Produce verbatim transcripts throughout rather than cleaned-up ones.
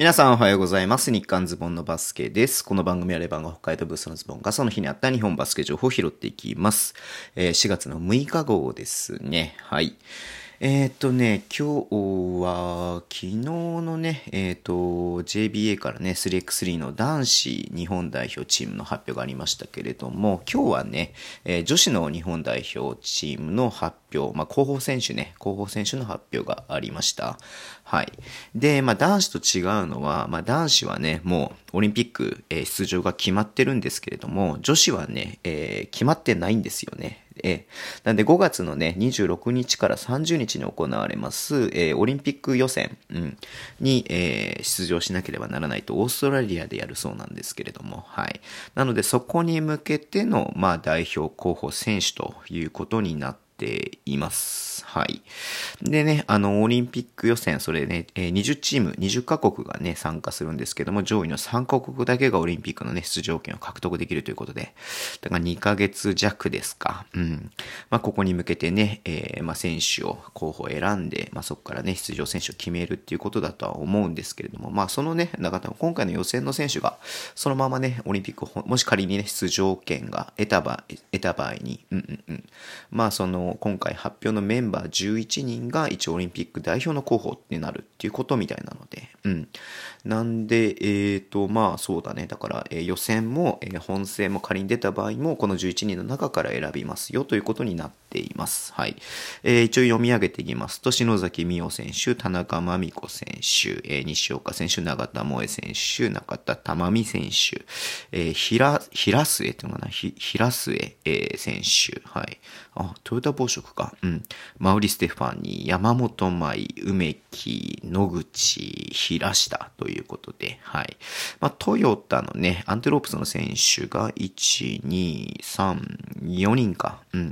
皆さんおはようございます。日刊ズボンのバスケです。この番組はレバンが北海道ブースのズボンがその日にあった日本バスケ情報を拾っていきます。えー、しがつのむいか号ですね。はいえー、っとね今日は昨日のねえー、っと ジェイビーエー からね スリーエックススリー の男子日本代表チームの発表がありましたけれども、今日はね、えー、女子の日本代表チームの発表、まあ候補選手ね候補選手の発表がありました。はい。で、まあ男子と違うのは、まあ男子はね、もうオリンピック、えー、出場が決まってるんですけれども、女子はね、えー、決まってないんですよね。えー、なんでごがつのね、にじゅうろくにちからさんじゅうにちに行われます、えー、オリンピック予選、うん、に、えー、出場しなければならないとオーストラリアでやるそうなんですけれども、はい。なのでそこに向けての、まあ代表候補選手ということになっています。はい。でね、あの、オリンピック予選、それね、にじゅうチーム、にじゅっかこくがね、参加するんですけども、上位のさんかこくだけがオリンピックのね、出場権を獲得できるということで、だからにかげつじゃくですか。うん。まあ、ここに向けてね、えー、まあ、選手を、候補を選んで、まあ、そこからね、出場選手を決めるっていうことだとは思うんですけれども、まあ、そのね、中田の今回の予選の選手が、そのままね、オリンピックを、もし仮にね、出場権が得た場合、得た場合に、うんうんうん。まあ、その、今回発表のメンバーじゅういちにんが一応オリンピック代表の候補になるっていうことみたいなので、うん、なんでえっとまあそうだねだから、えー、予選も、えー、本戦も仮に出た場合もこのじゅういちにんの中から選びますよということになっています。はいえー、一応読み上げていきますと、篠崎美桜選手、田中真美子選手、えー、西岡選手、永田萌選手、中田珠美選手、えー、平平末っていうのかなひ平末、えー、選手、はいあトヨタ公職か、うん、マウリ・ステファニー、山本舞、梅木、野口、平下ということで、はい。まあ、トヨタのね、アンテロープスの選手がいち、に、さん、よにんか、うん。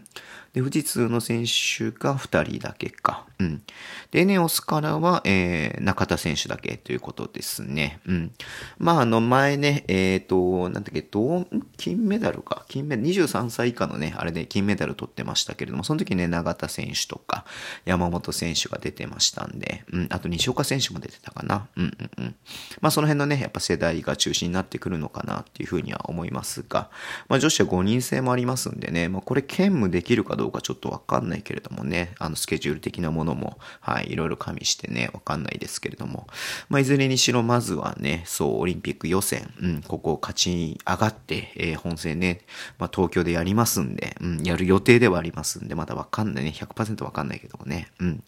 で、富士通の選手がふたりだけか、うん。で、エネオスからは、えー、中田選手だけということですね、うん。まあ、あの、前ね、えっと、なんだっけ、銅、金メダルか、金メダル、にじゅうさんさい以下のね、あれで金メダル取ってましたけれども、そのその時ね、永田選手とか山本選手が出てましたんで、うん、あと西岡選手も出てたかな、うんうんうん、まあその辺のねやっぱ世代が中心になってくるのかなっていうふうには思いますが、まあ女子はごにんせいもありますんでね、まあこれ兼務できるかどうかちょっとわかんないけれどもね、あのスケジュール的なものもはいいろいろ加味してねわかんないですけれども、まあいずれにしろまずはねそうオリンピック予選、うん、ここを勝ち上がって、えー、本戦ね、まあ東京でやりますんで、うん、やる予定ではありますんでまだわかんないね ひゃくパーセント わかんないけどもね、うん、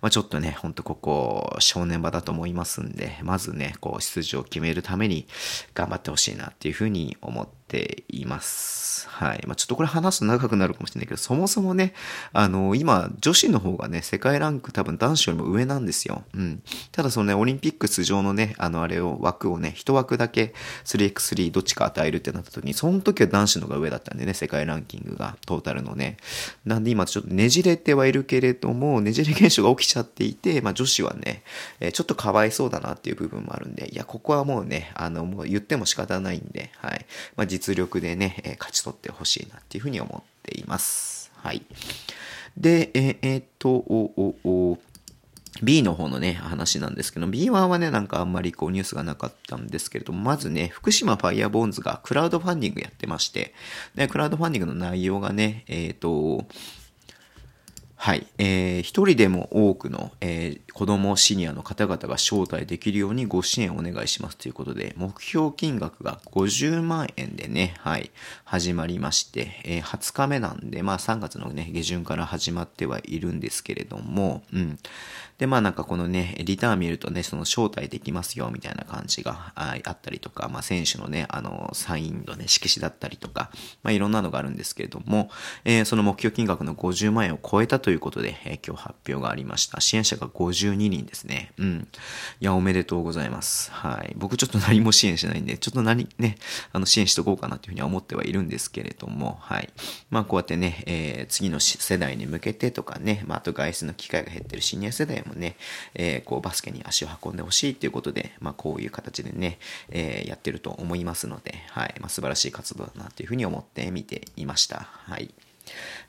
まあちょっとねほんとここ正念場だと思いますんで、まずねこう出場を決めるために頑張ってほしいなっていうふうに思っています。はいまあちょっとこれ話すと長くなるかもしれないけど、そもそもねあの今女子の方がね世界ランク多分男子よりも上なんですよ。うんただそのねオリンピック出場のねあのあれを枠をね一枠だけ スリーエックススリー どっちか与えるってなった時に、その時は男子の方が上だったんでね世界ランキングがトータルのね、なんで今ちょっとねじれてはいるけれどもねじれ現象が起きちゃっていて、まあ女子はね、えー、ちょっとかわいそうだなっていう部分もあるんで、いやここはもうねあのもう言っても仕方ないんで、はいまあ実力でね、えー、勝ち取ってほしいなっていうふうに思っています。はい。でえー、えー、っとおおお。B の方のね、話なんですけど、ビーワン はね、なんかあんまりこうニュースがなかったんですけれども、まずね、福島ファイアボーンズがクラウドファンディングやってまして、で、クラウドファンディングの内容がね、えっと、はい、えー、一人でも多くの、えー、子供シニアの方々が招待できるようにご支援お願いしますということで、目標金額がごじゅうまんえんでね、はい、始まりまして、えー、はつかめなんで、まあさんがつのね、下旬から始まってはいるんですけれども、うん。で、まあなんかこのね、リターン見るとね、その招待できますよみたいな感じがあったりとか、まあ選手のね、あの、サインのね、色紙だったりとか、まあいろんなのがあるんですけれども、えー、その目標金額のごじゅうまんえんを超えたとということで、えー、今日発表がありました。支援者がごじゅうににんですね。うん。いや、おめでとうございます。はい。僕ちょっと何も支援しないんで、ちょっと何、ね、あの、支援しとこうかなというふうには思ってはいるんですけれども、はい。まあ、こうやってね、えー、次の世代に向けてとかね、まあ、あと外出の機会が減ってるシニア世代もね、えー、こう、バスケに足を運んでほしいということで、まあ、こういう形でね、えー、やってると思いますので、はい。まあ、素晴らしい活動だなというふうに思って見ていました。はい。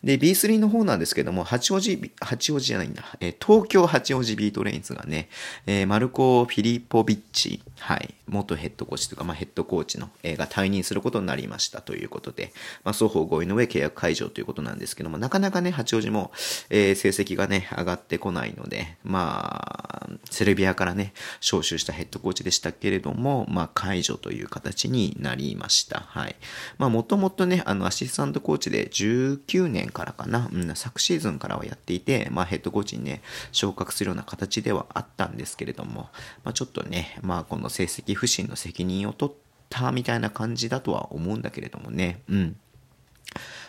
で、ビースリー の方なんですけども、八王子、八王子じゃないんだ、えー、東京八王子ビートレインズがね、えー、マルコ・フィリポビッチ、はい、元ヘッドコーチというか、まあ、ヘッドコーチの、えー、が退任することになりましたということで、まあ、双方合意の上契約解除ということなんですけども、なかなかね、八王子も、えー、成績がね、上がってこないので、まあ、セルビアからね、招集したヘッドコーチでしたけれども、まあ、解除という形になりました。はい。まあ、もともとね、あの、アシスタントコーチでじゅうきゅうねんからかな、うん、昨シーズンからはやっていて、まあ、ヘッドコーチにね、昇格するような形ではあったんですけれども、まあ、ちょっとね、まあ、この成績不振の責任を取ったみたいな感じだとは思うんだけれどもね、うん。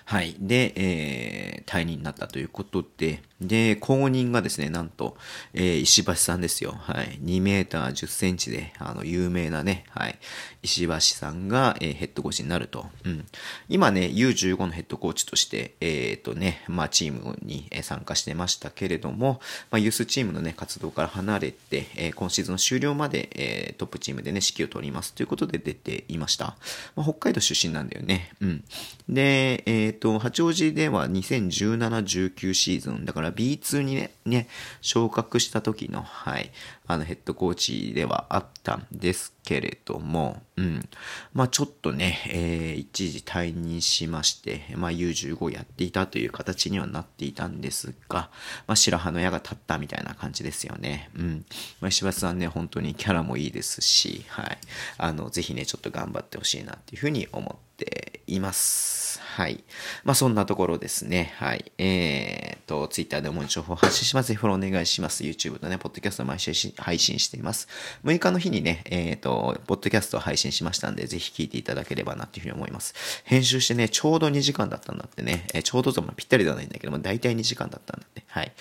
はい。で、えー、退任になったということで、で、後任がですね、なんと、えー、石橋さんですよ。はい。にメーターじゅっセンチで、あの、有名なね、はい。石橋さんが、えー、ヘッドコーチになると。うん。今ね、ユーじゅうご のヘッドコーチとして、えっとね、まあ、チームに参加してましたけれども、まあ、ユースチームのね、活動から離れて、えー、今シーズンの終了まで、えー、トップチームでね、指揮を取りますということで出ていました。まあ、北海道出身なんだよね。うん。で、えーと、八王子ではにせんじゅうななじゅうきゅうシーズン、だから ビーツー にね、ね昇格した時の、はい、あのヘッドコーチではあったんですけれども、うん、まあちょっとね、えー、一時退任しまして、まあ ユーじゅうご やっていたという形にはなっていたんですが、まあ白羽の矢が立ったみたいな感じですよね。うん、まあ石橋さんね、本当にキャラもいいですし、はい、あのぜひねちょっと頑張ってほしいなっていうふうに思っています。はい、まあそんなところですね。はい、えーと Twitter で主に情報を発信します。ぜひフォローお願いします。YouTube とねポッドキャスト毎週配信しています。むいかの日にね、えーとポッドキャストを配信しましたんで、ぜひ聞いていただければなというふうに思います。編集してね、ちょうどにじかんだったんだってね、えー、ちょうどともぴったりではないんだけども、だいたいにじかんだったんだって、はい、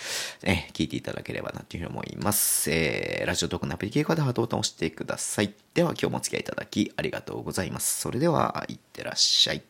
えー、聞いていただければなというふうに思います。えー、ラジオトークのアプリ経過でハートボタンを押してください。では今日もお付き合いいただきありがとうございます。それでは、いってらっしゃい。